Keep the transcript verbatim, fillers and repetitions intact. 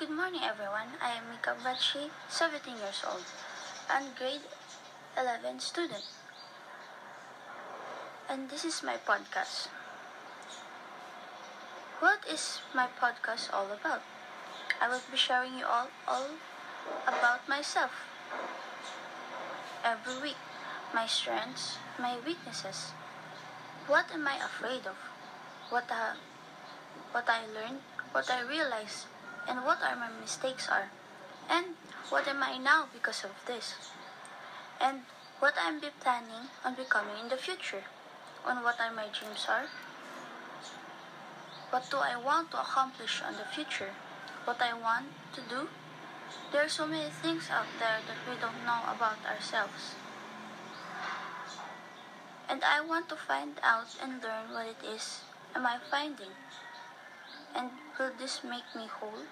Good morning, everyone. I am Mika Bachi, seventeen years old, and grade eleven student. And this is my podcast. What is my podcast all about? I will be sharing you all, all about myself every week. My strengths, my weaknesses. What am I afraid of? What I, what I learned, what I realized, and what are my mistakes are. And what am I now because of this? And what I'm be planning on becoming in the future. On what are my dreams are. What do I want to accomplish in the future? What I want to do? There are so many things out there that we don't know about ourselves. And I want to find out and learn what it is am I finding. And will this make me whole?